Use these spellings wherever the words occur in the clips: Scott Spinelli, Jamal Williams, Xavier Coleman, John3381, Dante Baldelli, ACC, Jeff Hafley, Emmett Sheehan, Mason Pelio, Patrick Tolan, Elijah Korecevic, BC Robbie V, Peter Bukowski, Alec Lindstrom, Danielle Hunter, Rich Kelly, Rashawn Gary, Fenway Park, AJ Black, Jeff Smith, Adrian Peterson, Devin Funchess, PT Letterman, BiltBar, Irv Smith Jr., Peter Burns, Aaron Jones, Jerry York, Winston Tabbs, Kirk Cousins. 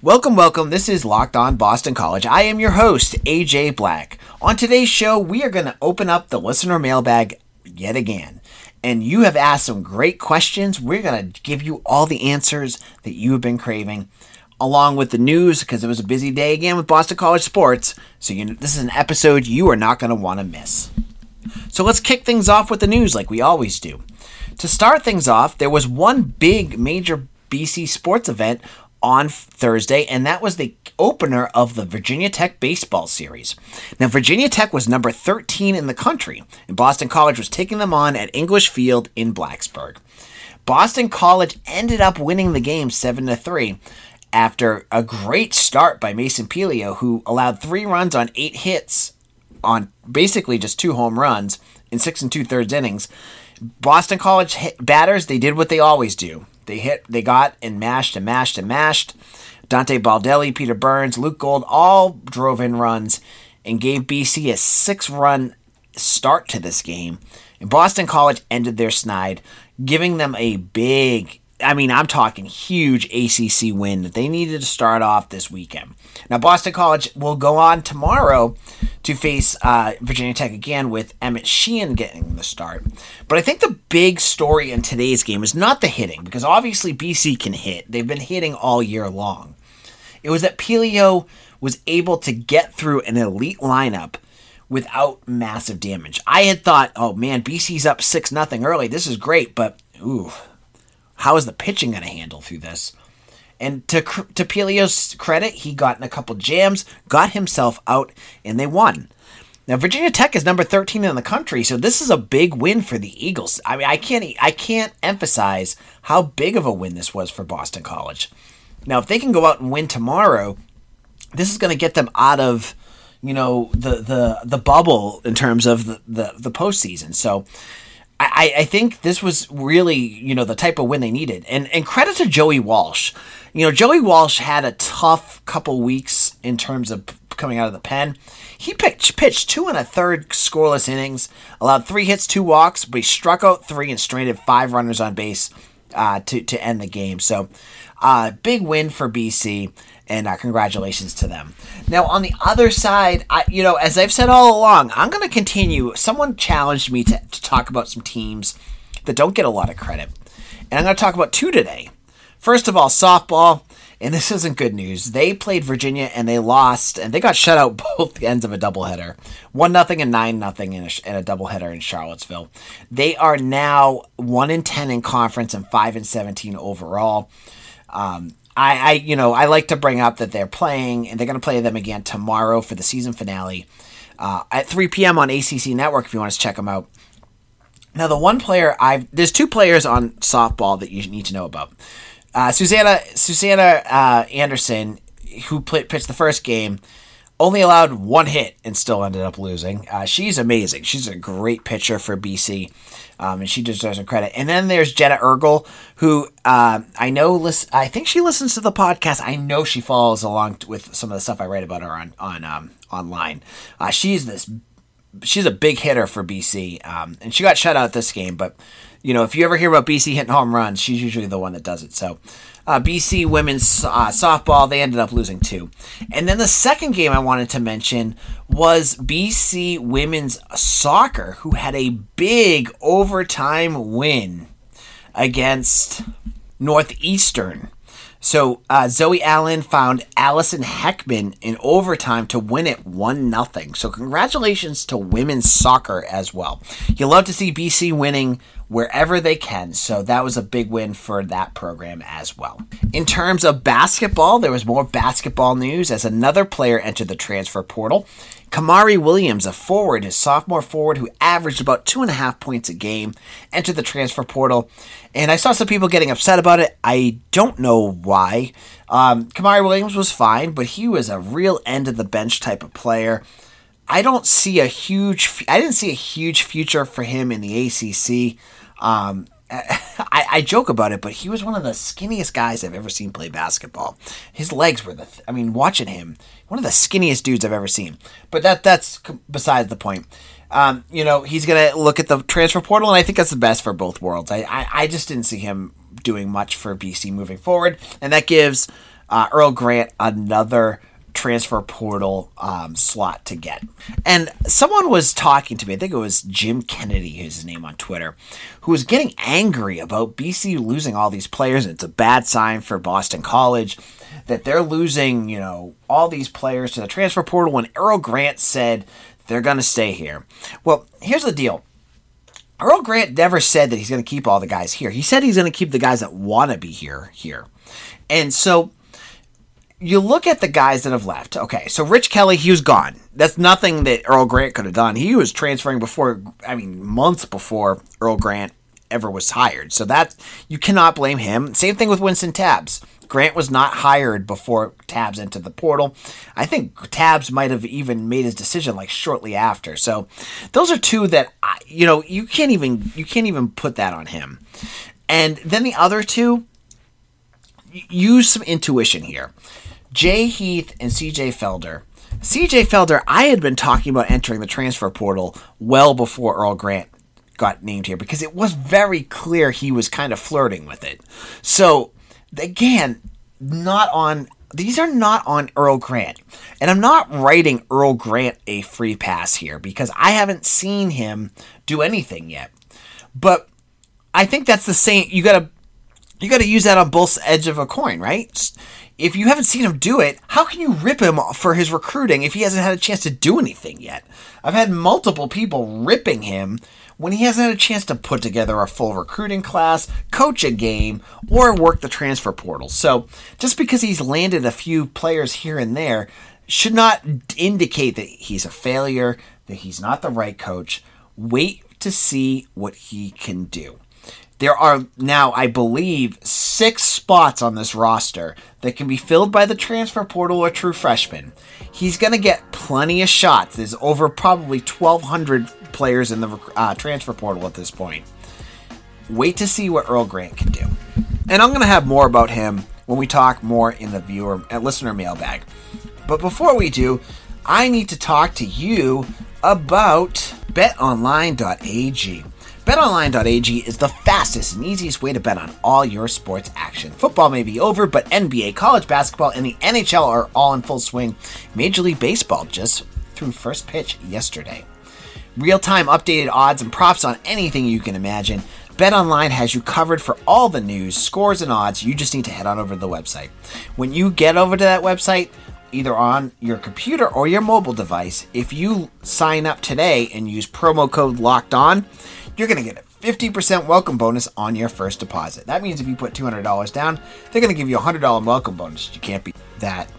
Welcome. This is Locked On Boston College. I am your host, AJ Black. On today's show, we are going to open up the listener mailbag yet again. And you have asked some great questions. We're going to give you all the answers that you have been craving, along with the news, because it was a busy day again with Boston College sports. So this is an episode you are not going to want to miss. So let's kick things off with the news like we always do. To start things off, there was one big major BC sports event on Thursday, and that was the opener of the Virginia Tech baseball series. Now, Virginia Tech was number 13 in the country, and Boston College was taking them on at English Field in Blacksburg. Boston College ended up winning the game 7-3 after a great start by Mason Pelio, who allowed 3 runs on 8 hits on basically just 2 home runs in 6 2/3 innings. Boston College batters, they did what they always do. They got and mashed. Dante Baldelli, Peter Burns, Luke Gold all drove in runs and gave BC a 6-run start to this game. And Boston College ended their snide, giving them a big, I'm talking huge ACC win that they needed to start off this weekend. Now, Boston College will go on tomorrow to face Virginia Tech again with Emmett Sheehan getting the start. But I think the big story in today's game is not the hitting, because obviously BC can hit. They've been hitting all year long. It was that Pelio was able to get through an elite lineup without massive damage. I had thought, oh man, BC's up 6-0 early. This is great, but ooh, how is the pitching going to handle through this? And to Pelio's credit, he got in a couple jams, got himself out, and they won. Now, Virginia Tech is number 13 in the country, so this is a big win for the Eagles. I can't emphasize how big of a win this was for Boston College. Now, if they can go out and win tomorrow, this is going to get them out of the bubble in terms of the postseason. So I think this was really, the type of win they needed. And credit to Joey Walsh. Joey Walsh had a tough couple weeks in terms of coming out of the pen. He pitched 2 1/3 scoreless innings, allowed 3 hits, 2 walks, but he struck out 3 and stranded 5 runners on base to end the game. So big win for BC, and congratulations to them. Now, on the other side, as I've said all along, I'm going to continue. Someone challenged me to talk about some teams that don't get a lot of credit, and I'm going to talk about 2 today. First of all, softball, and this isn't good news. They played Virginia, and they lost, and they got shut out both ends of a doubleheader. 1-0 and 9-0 in a doubleheader in Charlottesville. They are now 1-10 in conference and 5-17 overall. I like to bring up that they're playing, and they're going to play them again tomorrow for the season finale at 3 p.m. on ACC Network if you want to check them out. Now, there's 2 players on softball that you need to know about. Susanna Anderson, who pitched the first game, only allowed 1 hit and still ended up losing. She's amazing. She's a great pitcher for BC, and she deserves some credit. And then there's Jenna Ergel, who I think she listens to the podcast. I know she follows along with some of the stuff I write about her on online. She's a big hitter for BC, and she got shut out this game. But if you ever hear about BC hitting home runs, she's usually the one that does it. So BC women's softball, they ended up losing 2. And then the second game I wanted to mention was BC women's soccer, who had a big overtime win against Northeastern. So Zoe Allen found Allison Heckman in overtime to win it 1-0. So congratulations to women's soccer as well. You love to see BC winning wherever they can, so that was a big win for that program as well. In terms of basketball, there was more basketball news as another player entered the transfer portal. Kamari Williams, a forward, his sophomore forward who averaged about 2.5 points a game, entered the transfer portal, and I saw some people getting upset about it. I don't know why. Kamari Williams was fine, but he was a real end-of-the-bench type of player. I don't see a huge. I didn't see a huge future for him in the ACC. I joke about it, but he was one of the skinniest guys I've ever seen play basketball. His legs were watching him, one of the skinniest dudes I've ever seen. But that's besides the point. He's going to look at the transfer portal, and I think that's the best for both worlds. I just didn't see him doing much for BC moving forward, and that gives Earl Grant another transfer portal slot to get. And someone was talking to me, I think it was Jim Kennedy, who's his name on Twitter, who was getting angry about BC losing all these players, and it's a bad sign for Boston College that they're losing, all these players to the transfer portal when Earl Grant said they're going to stay here. Well, here's the deal. Earl Grant never said that he's going to keep all the guys here. He said he's going to keep the guys that want to be here. And so you look at the guys that have left. Okay, so Rich Kelly, he was gone. That's nothing that Earl Grant could have done. He was transferring months before Earl Grant ever was hired. So that you cannot blame him. Same thing with Winston Tabbs. Grant was not hired before Tabbs entered the portal. I think Tabbs might have even made his decision shortly after. So those are two that you can't even put that on him. And then the other two, use some intuition here. Jay Heath and CJ Felder. CJ Felder, I had been talking about entering the transfer portal well before Earl Grant got named here because it was very clear he was kind of flirting with it. So again, these are not on Earl Grant. And I'm not writing Earl Grant a free pass here because I haven't seen him do anything yet. But I think that's the same. You got to use that on both edges of a coin, right? If you haven't seen him do it, how can you rip him for his recruiting if he hasn't had a chance to do anything yet? I've had multiple people ripping him when he hasn't had a chance to put together a full recruiting class, coach a game, or work the transfer portal. So just because he's landed a few players here and there should not indicate that he's a failure, that he's not the right coach. Wait to see what he can do. There are now, I believe, 6 spots on this roster that can be filled by the transfer portal or true freshman. He's going to get plenty of shots. There's over probably 1,200 players in the transfer portal at this point. Wait to see what Earl Grant can do. And I'm going to have more about him when we talk more in the listener mailbag. But before we do, I need to talk to you about betonline.ag. BetOnline.ag is the fastest and easiest way to bet on all your sports action. Football may be over, but NBA, college basketball, and the NHL are all in full swing. Major League Baseball just threw first pitch yesterday. Real-time updated odds and props on anything you can imagine. BetOnline has you covered for all the news, scores, and odds. You just need to head on over to the website. When you get over to that website, either on your computer or your mobile device, if you sign up today and use promo code LOCKEDON, you're going to get a 50% welcome bonus on your first deposit. That means if you put $200 down, they're going to give you a $100 welcome bonus. You can't beat that.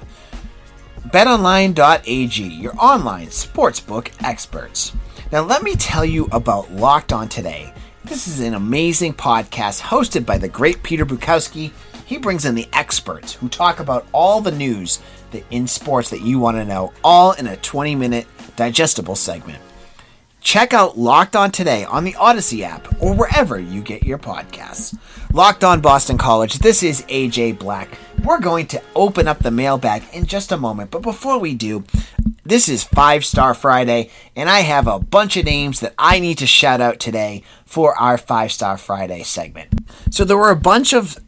BetOnline.ag, your online sportsbook experts. Now let me tell you about Locked On Today. This is an amazing podcast hosted by the great Peter Bukowski. He brings in the experts who talk about all the news in sports that you want to know, all in a 20-minute digestible segment. Check out Locked On Today on the Odyssey app or wherever you get your podcasts. Locked On Boston College, this is AJ Black. We're going to open up the mailbag in just a moment, but before we do, this is 5-Star Friday, and I have a bunch of names that I need to shout out today for our 5-Star Friday segment. So there were a bunch of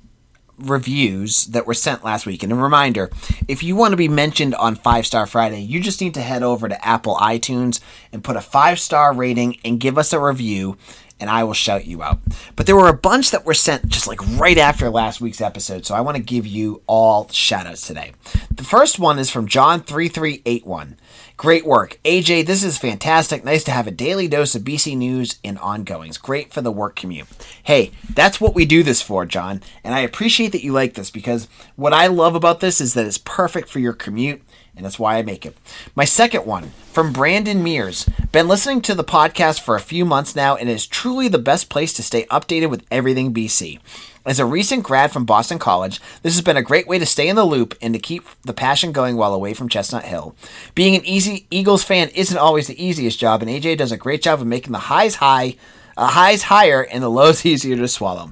reviews that were sent last week. And a reminder, if you want to be mentioned on 5-Star Friday, you just need to head over to Apple iTunes and put a 5-star rating and give us a review, and I will shout you out. But there were a bunch that were sent just right after last week's episode, so I want to give you all shout-outs today. The first one is from John3381. Great work. AJ, this is fantastic. Nice to have a daily dose of BC news and ongoings. Great for the work commute. Hey, that's what we do this for, John, and I appreciate that you like this because what I love about this is that it's perfect for your commute, and that's why I make it. My second one, from Brandon Mears. Been listening to the podcast for a few months now, and it is truly the best place to stay updated with everything BC. As a recent grad from Boston College, this has been a great way to stay in the loop and to keep the passion going while away from Chestnut Hill. Being an Eagles fan isn't always the easiest job, and AJ does a great job of making the highs higher and the lows easier to swallow.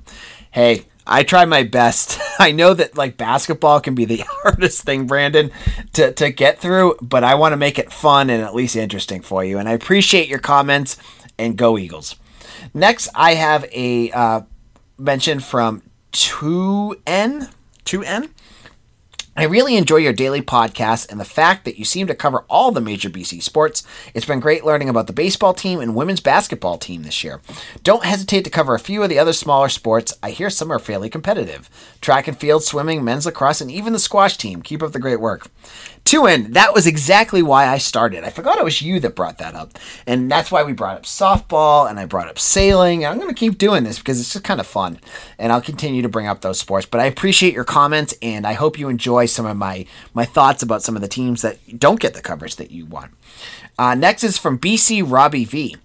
Hey, I try my best. I know that like basketball can be the hardest thing, Brandon, to get through, but I want to make it fun and at least interesting for you, and I appreciate your comments, and go Eagles. Next, I have a mention from 2N. I really enjoy your daily podcast and the fact that you seem to cover all the major BC sports. It's been great learning about the baseball team and women's basketball team this year. Don't hesitate to cover a few of the other smaller sports. I hear some are fairly competitive. Track and field, swimming, men's lacrosse, and even the squash team. Keep up the great work. 2N, that was exactly why I started. I forgot it was you that brought that up. And that's why we brought up softball, and I brought up sailing. And I'm going to keep doing this because it's just kind of fun. And I'll continue to bring up those sports. But I appreciate your comments, and I hope you enjoy some of my thoughts about some of the teams that don't get the coverage that you want. Next is from BC Robbie V.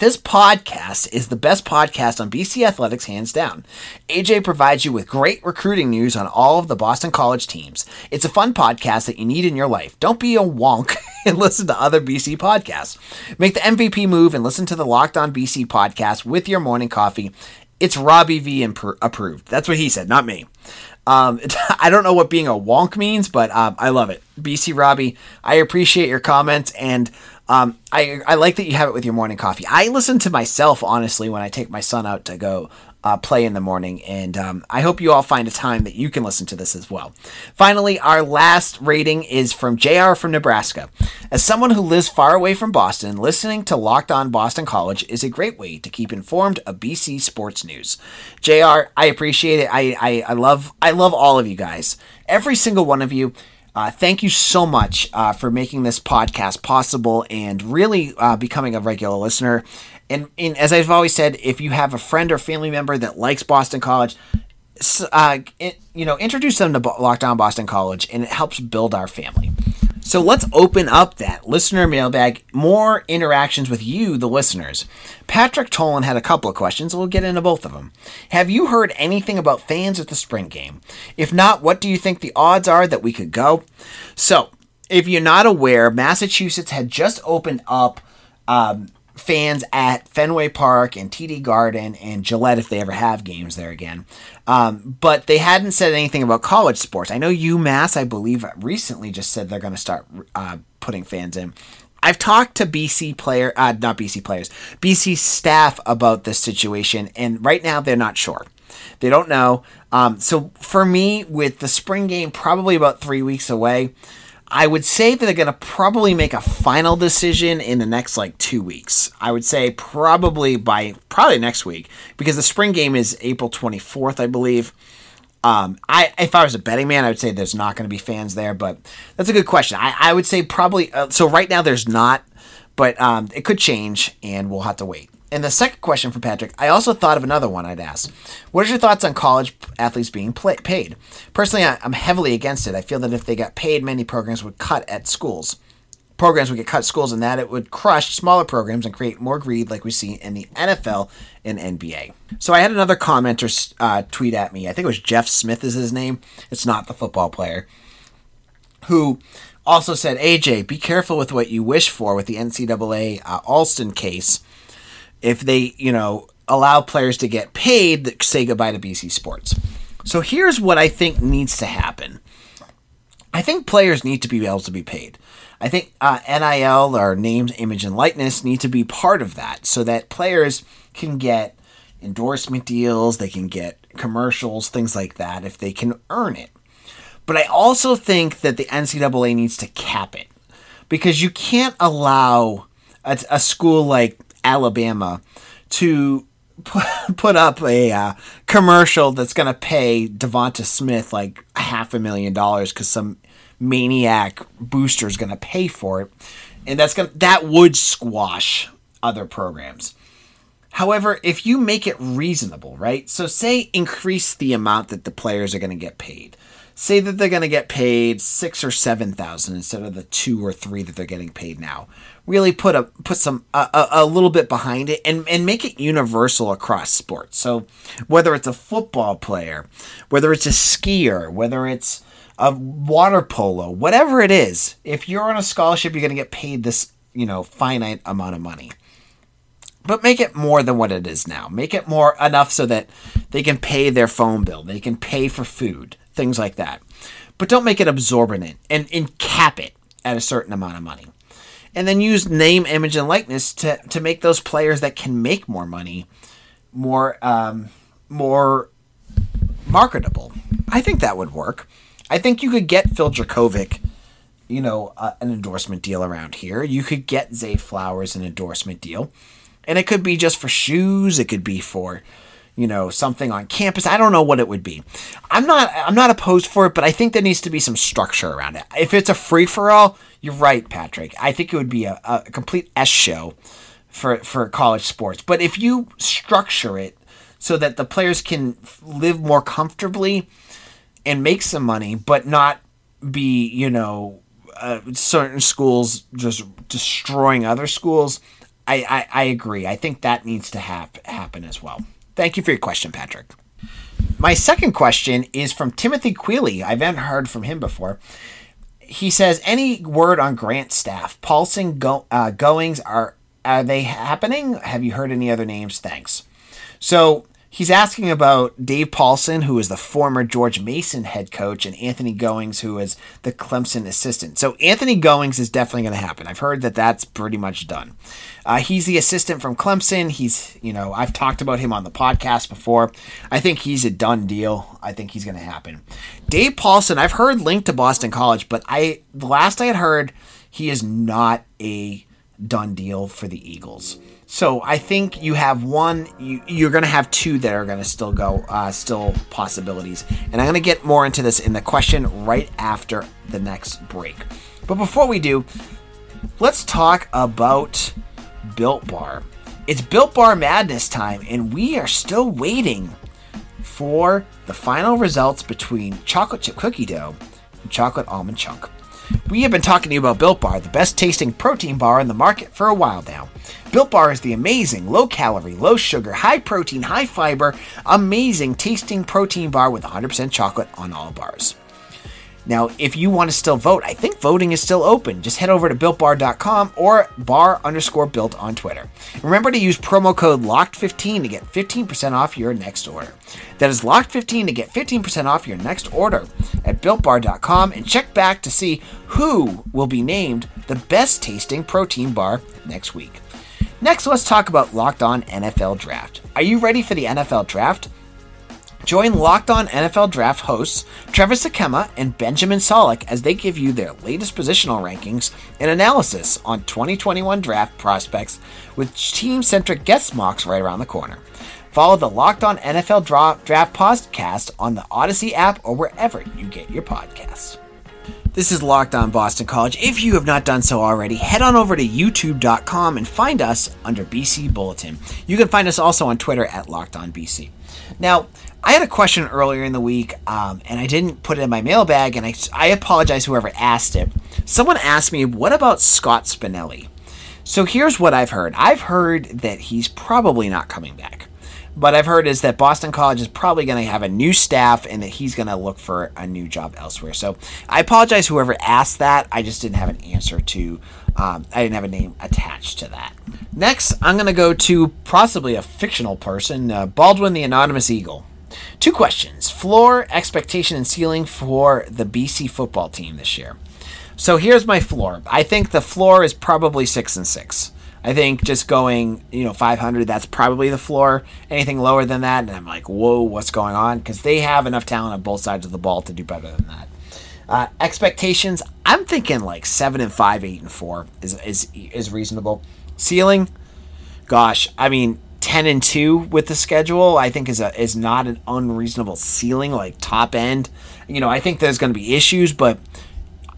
This podcast is the best podcast on BC Athletics, hands down. AJ provides you with great recruiting news on all of the Boston College teams. It's a fun podcast that you need in your life. Don't be a wonk and listen to other BC podcasts. Make the MVP move and listen to the Locked On BC podcast with your morning coffee. It's Robbie V approved. That's what he said, not me. I don't know what being a wonk means, but I love it. BC Robbie, I appreciate your comments, and I like that you have it with your morning coffee. I listen to myself, honestly, when I take my son out to go play in the morning, and I hope you all find a time that you can listen to this as well. Finally, our last rating is from JR from Nebraska. As someone who lives far away from Boston, listening to Locked On Boston College is a great way to keep informed of BC sports news. JR, I appreciate it. I love all of you guys. Every single one of you. Thank you so much for making this podcast possible and really becoming a regular listener. And as I've always said, if you have a friend or family member that likes Boston College, introduce them to Locked On Boston College, and it helps build our family. So let's open up that listener mailbag, more interactions with you, the listeners. Patrick Tolan had a couple of questions, and we'll get into both of them. Have you heard anything about fans at the spring game? If not, what do you think the odds are that we could go? So if you're not aware, Massachusetts had just opened up fans at Fenway Park and TD Garden and Gillette if they ever have games there again. But they hadn't said anything about college sports. I know UMass, I believe, recently just said they're going to start putting fans in. I've talked to BC staff about this situation, and right now they're not sure. They don't know. So for me, with the spring game probably about 3 weeks away, I would say that they're going to probably make a final decision in the next, 2 weeks. I would say probably next week, because the spring game is April 24th, I believe. If I was a betting man, I would say there's not going to be fans there, but that's a good question. I would say probably, so right now there's not, but it could change, and we'll have to wait. And the second question from Patrick, I also thought of another one I'd ask. What are your thoughts on college athletes being paid? Personally, I'm heavily against it. I feel that if they got paid, many programs would cut at schools. Programs would get cut schools, and that it would crush smaller programs and create more greed like we see in the NFL and NBA. So I had another commenter tweet at me. I think it was Jeff Smith is his name. It's not the football player. Who also said, AJ, be careful with what you wish for with the NCAA Alston case. If they, allow players to get paid, that say goodbye to BC sports. So here's what I think needs to happen. I think players need to be able to be paid. I think NIL, or names, image, and likeness, need to be part of that so that players can get endorsement deals, they can get commercials, things like that, if they can earn it. But I also think that the NCAA needs to cap it, because you can't allow a school like Alabama to put up a commercial that's going to pay Devonta Smith like $500,000 because some maniac booster is going to pay for it, and that would squash other programs. However, if you make it reasonable, right? So say increase the amount that the players are going to get paid. Say that they're going to get paid $6,000 or $7,000 instead of the $2,000 or $3,000 that they're getting paid now. really put a little bit behind it and make it universal across sports. So whether it's a football player, whether it's a skier, whether it's a water polo, whatever it is, if you're on a scholarship, you're going to get paid this, finite amount of money. But make it more than what it is now. Make it more enough so that they can pay their phone bill, they can pay for food, things like that. But don't make it absorbent and cap it at a certain amount of money. And then use name, image, and likeness to make those players that can make more money more marketable. I think that would work. I think you could get Phil Dracovic, an endorsement deal around here. You could get Zay Flowers an endorsement deal. And it could be just for shoes. It could be for, something on campus. I don't know what it would be. I'm not opposed for it, but I think there needs to be some structure around it. If it's a free-for-all, you're right, Patrick. I think it would be a complete S show for college sports. But if you structure it so that the players can live more comfortably and make some money, but not be, certain schools just destroying other schools, I agree. I think that needs to happen as well. Thank you for your question, Patrick. My second question is from Timothy Quealy. I haven't heard from him before. He says, any word on Grant staff? Paulson, Goings, are they happening? Have you heard any other names? Thanks. So he's asking about Dave Paulson, who is the former George Mason head coach, and Anthony Goings, who is the Clemson assistant. So Anthony Goings is definitely going to happen. I've heard that that's pretty much done. He's the assistant from Clemson. He's, I've talked about him on the podcast before. I think he's a done deal. I think he's going to happen. Dave Paulson, I've heard linked to Boston College, but the last I had heard, he is not a done deal for the Eagles. So I think you have one. You're going to have two that are going to still go, still possibilities. And I'm going to get more into this in the question right after the next break. But before we do, let's talk about Bilt Bar. It's Bilt Bar Madness time, and we are still waiting for the final results between chocolate chip cookie dough and chocolate almond chunk. We have been talking to you about Bilt Bar, the best tasting protein bar in the market, for a while now. Bilt Bar is the amazing, low-calorie, low-sugar, high-protein, high-fiber, amazing tasting protein bar with 100% chocolate on all bars. Now, if you want to still vote, I think voting is still open. Just head over to BiltBar.com or bar_Bilt on Twitter. Remember to use promo code LOCKED15 to get 15% off your next order. That is LOCKED15 to get 15% off your next order at BiltBar.com, and check back to see who will be named the best tasting protein bar next week. Next, let's talk about Locked On NFL Draft. Are you ready for the NFL Draft? Join Locked On NFL Draft hosts Travis Akema and Benjamin Solak as they give you their latest positional rankings and analysis on 2021 draft prospects, with team-centric guest mocks right around the corner. Follow the Locked On NFL Draft podcast on the Odyssey app or wherever you get your podcasts. This is Locked On Boston College. If you have not done so already, head on over to youtube.com and find us under BC Bulletin. You can find us also on Twitter at Locked On BC. Now, I had a question earlier in the week, and I didn't put it in my mailbag, and I apologize whoever asked it. Someone asked me, what about Scott Spinelli? So here's what I've heard. I've heard that he's probably not coming back. But I've heard is that Boston College is probably going to have a new staff and that he's going to look for a new job elsewhere. So I apologize whoever asked that. I just didn't have an answer to, I didn't have a name attached to that. Next, I'm going to go to possibly a fictional person, Baldwin the Anonymous Eagle. Two questions: floor, expectation, and ceiling for the BC football team this year. So here's my floor. I think the floor is probably 6-6. I think just going, 500, that's probably the floor. Anything lower than that, and I'm like, whoa, what's going on? Because they have enough talent on both sides of the ball to do better than that. Expectations, I'm thinking like 7-5, 8-4 is reasonable. Ceiling, gosh, 10-2 with the schedule, I think is not an unreasonable ceiling, like top end. I think there's going to be issues, but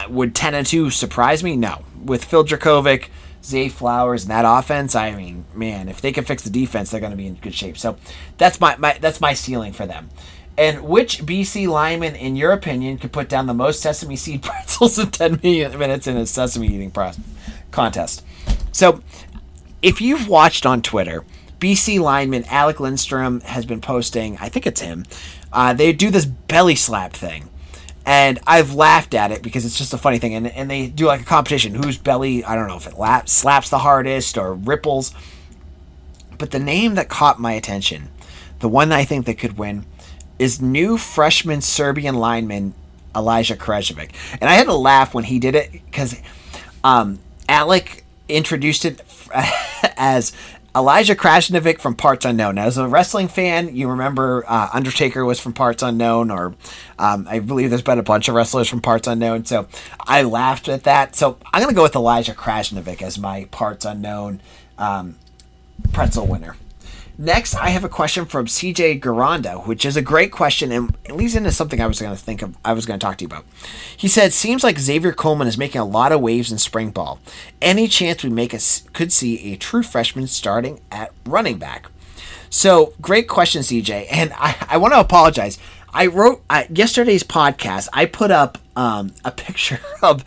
would 10-2 surprise me? No. With Phil Dracovic, Zay Flowers, and that offense, if they can fix the defense, they're going to be in good shape. So that's my ceiling for them. And which BC lineman, in your opinion, could put down the most sesame seed pretzels in 10 minutes in a sesame eating contest? So if you've watched on Twitter, BC lineman Alec Lindstrom has been posting, I think it's him, they do this belly slap thing. And I've laughed at it because it's just a funny thing. And they do like a competition. Whose belly, I don't know if it slaps the hardest or ripples. But the name that caught my attention, the one that I think that could win, is new freshman Serbian lineman Elijah Korecevic. And I had to laugh when he did it because Alec introduced it as Elijah Krasnovic from Parts Unknown. Now, as a wrestling fan, you remember Undertaker was from Parts Unknown, or I believe there's been a bunch of wrestlers from Parts Unknown, so I laughed at that. So I'm going to go with Elijah Krasnovic as my Parts Unknown pretzel winner. Next, I have a question from CJ Garanda, which is a great question and it leads into something I was going to talk to you about. He said, "Seems like Xavier Coleman is making a lot of waves in spring ball. Any chance we could see a true freshman starting at running back?" So, great question, CJ, and I want to apologize. I wrote yesterday's podcast. I put up a picture of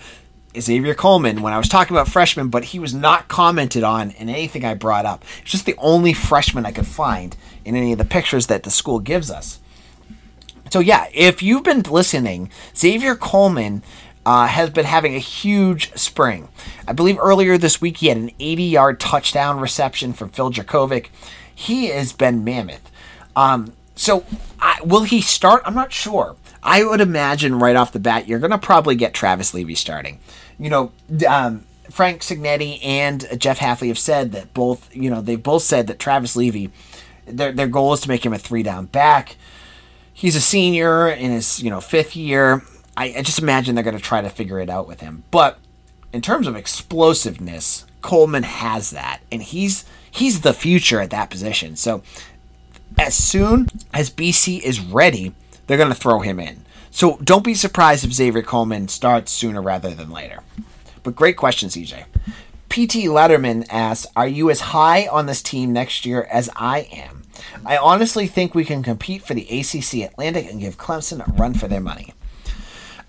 Xavier Coleman when I was talking about freshmen, but he was not commented on in anything I brought up. It's just the only freshman I could find in any of the pictures that the school gives us. So yeah, if you've been listening, Xavier Coleman has been having a huge spring. I believe earlier this week he had an 80-yard touchdown reception from Phil Dracovic. He has been mammoth. Will he start? I'm not sure. I would imagine right off the bat, you're going to probably get Travis Levy starting. You know, Frank Signetti and Jeff Hafley have said that they've both said that Travis Levy, their goal is to make him a 3-down back. He's a senior in his, fifth year. I just imagine they're going to try to figure it out with him. But in terms of explosiveness, Coleman has that, and he's the future at that position. So as soon as BC is ready, they're going to throw him in. So don't be surprised if Xavier Coleman starts sooner rather than later. But great question, CJ. PT Letterman asks, "Are you as high on this team next year as I am? I honestly think we can compete for the ACC Atlantic and give Clemson a run for their money."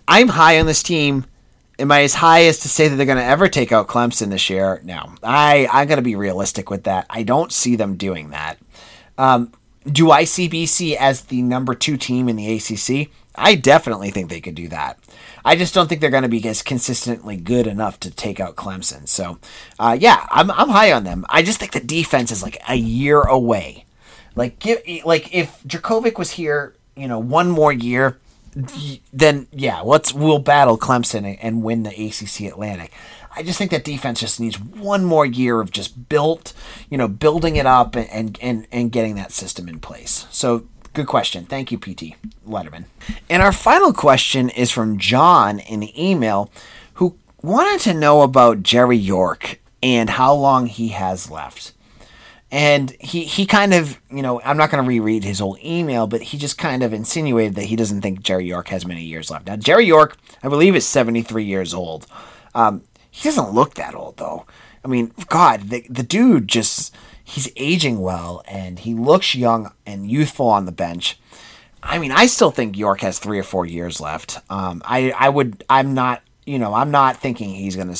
I'm high on this team. Am I as high as to say that they're going to ever take out Clemson this year? No. I'm going to be realistic with that. I don't see them doing that. Do I see BC as the number 2 team in the ACC? I definitely think they could do that. I just don't think they're going to be as consistently good enough to take out Clemson. So, I'm high on them. I just think the defense is like a year away. Like if Dracovic was here, one more year, then yeah, we'll battle Clemson and win the ACC Atlantic. I just think that defense just needs one more year of just building it up and getting that system in place. So good question. Thank you, PT Letterman. And our final question is from John in the email, who wanted to know about Jerry York and how long he has left. And he kind of, I'm not going to reread his whole email, but he just kind of insinuated that he doesn't think Jerry York has many years left. Now, Jerry York, I believe, is 73 years old. He doesn't look that old, though. I mean, God, the dude just, he's aging well, and he looks young and youthful on the bench. I mean, I still think York has 3 or 4 years left. I'm not thinking he's going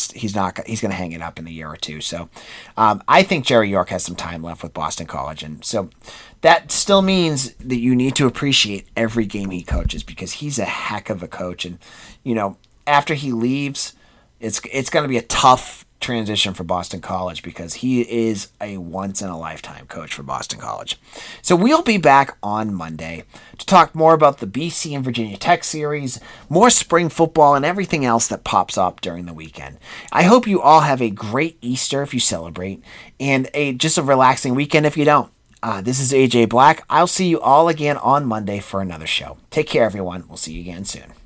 to hang it up in a year or two. So I think Jerry York has some time left with Boston College. And so that still means that you need to appreciate every game he coaches, because he's a heck of a coach. And, after he leaves, it's going to be a tough transition for Boston College, because he is a once-in-a-lifetime coach for Boston College. So we'll be back on Monday to talk more about the BC and Virginia Tech series, more spring football, and everything else that pops up during the weekend. I hope you all have a great Easter if you celebrate, and just a relaxing weekend if you don't. This is AJ Black. I'll see you all again on Monday for another show. Take care, everyone. We'll see you again soon.